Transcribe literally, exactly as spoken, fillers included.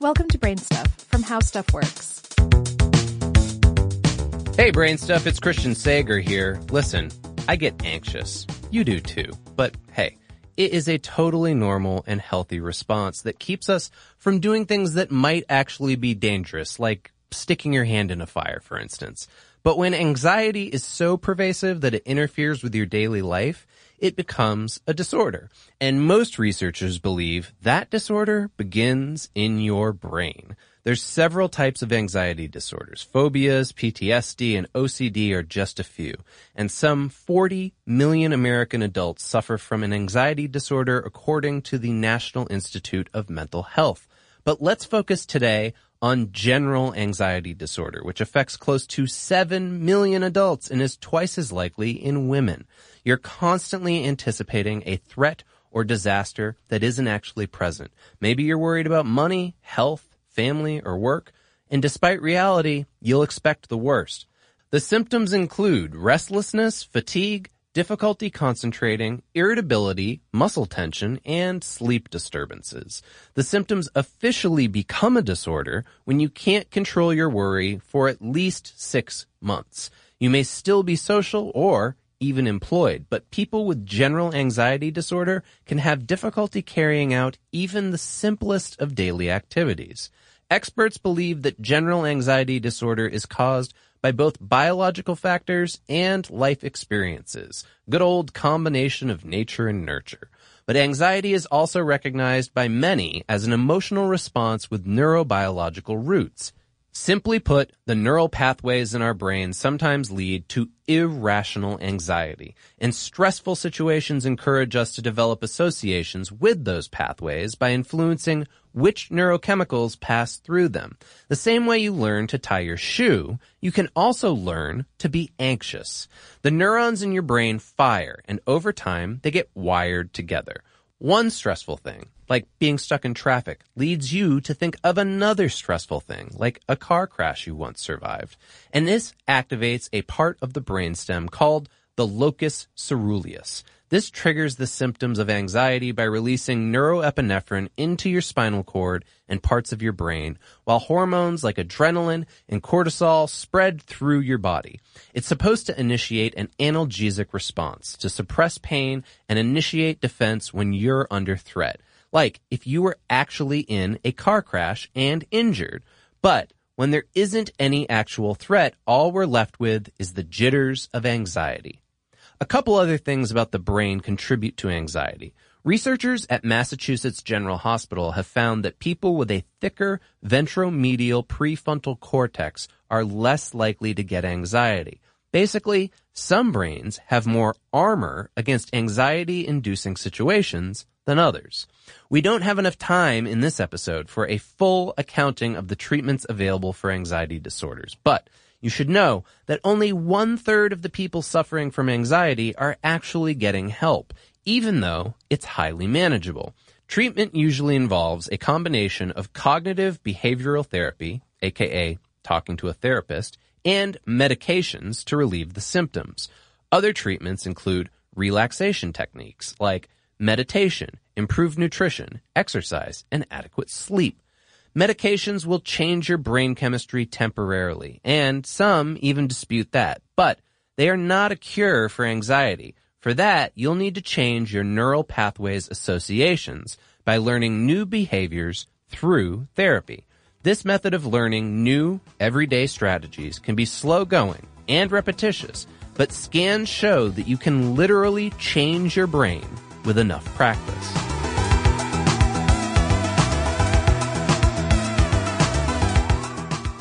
Welcome to BrainStuff from How Stuff Works. Hey, BrainStuff, it's Christian Sager here. Listen, I get anxious. You do too. But hey, it is a totally normal and healthy response that keeps us from doing things that might actually be dangerous, like sticking your hand in a fire, for instance. But when anxiety is so pervasive that it interferes with your daily life, it becomes a disorder. And most researchers believe that disorder begins in your brain. There's several types of anxiety disorders. Phobias, P T S D, and O C D are just a few. And some forty million American adults suffer from an anxiety disorder according to the National Institute of Mental Health. But let's focus today on general anxiety disorder, which affects close to seven million adults and is twice as likely in women. You're constantly anticipating a threat or disaster that isn't actually present. Maybe you're worried about money, health, family, or work, and despite reality, you'll expect the worst. The symptoms include restlessness, fatigue, difficulty concentrating, irritability, muscle tension, and sleep disturbances. The symptoms officially become a disorder when you can't control your worry for at least six months. You may still be social or even employed, but people with general anxiety disorder can have difficulty carrying out even the simplest of daily activities. Experts believe that general anxiety disorder is caused by both biological factors and life experiences. Good old combination of nature and nurture. But anxiety is also recognized by many as an emotional response with neurobiological roots. Simply put, the neural pathways in our brain sometimes lead to irrational anxiety, and stressful situations encourage us to develop associations with those pathways by influencing which neurochemicals pass through them. The same way you learn to tie your shoe, you can also learn to be anxious. The neurons in your brain fire, and over time, they get wired together. One stressful thing, like being stuck in traffic, leads you to think of another stressful thing, like a car crash you once survived. And this activates a part of the brainstem called the locus coeruleus. This triggers the symptoms of anxiety by releasing neuroepinephrine into your spinal cord and parts of your brain, while hormones like adrenaline and cortisol spread through your body. It's supposed to initiate an analgesic response to suppress pain and initiate defense when you're under threat, like if you were actually in a car crash and injured. But when there isn't any actual threat, all we're left with is the jitters of anxiety. A couple other things about the brain contribute to anxiety. Researchers at Massachusetts General Hospital have found that people with a thicker ventromedial prefrontal cortex are less likely to get anxiety. Basically, some brains have more armor against anxiety-inducing situations than others. We don't have enough time in this episode for a full accounting of the treatments available for anxiety disorders, but you should know that only one-third of the people suffering from anxiety are actually getting help, even though it's highly manageable. Treatment usually involves a combination of cognitive behavioral therapy, aka talking to a therapist, and medications to relieve the symptoms. Other treatments include relaxation techniques like meditation, improved nutrition, exercise, and adequate sleep. Medications will change your brain chemistry temporarily, and some even dispute that, but they are not a cure for anxiety. For that, you'll need to change your neural pathways associations by learning new behaviors through therapy. This method of learning new, everyday strategies can be slow-going and repetitious, but scans show that you can literally change your brain with enough practice.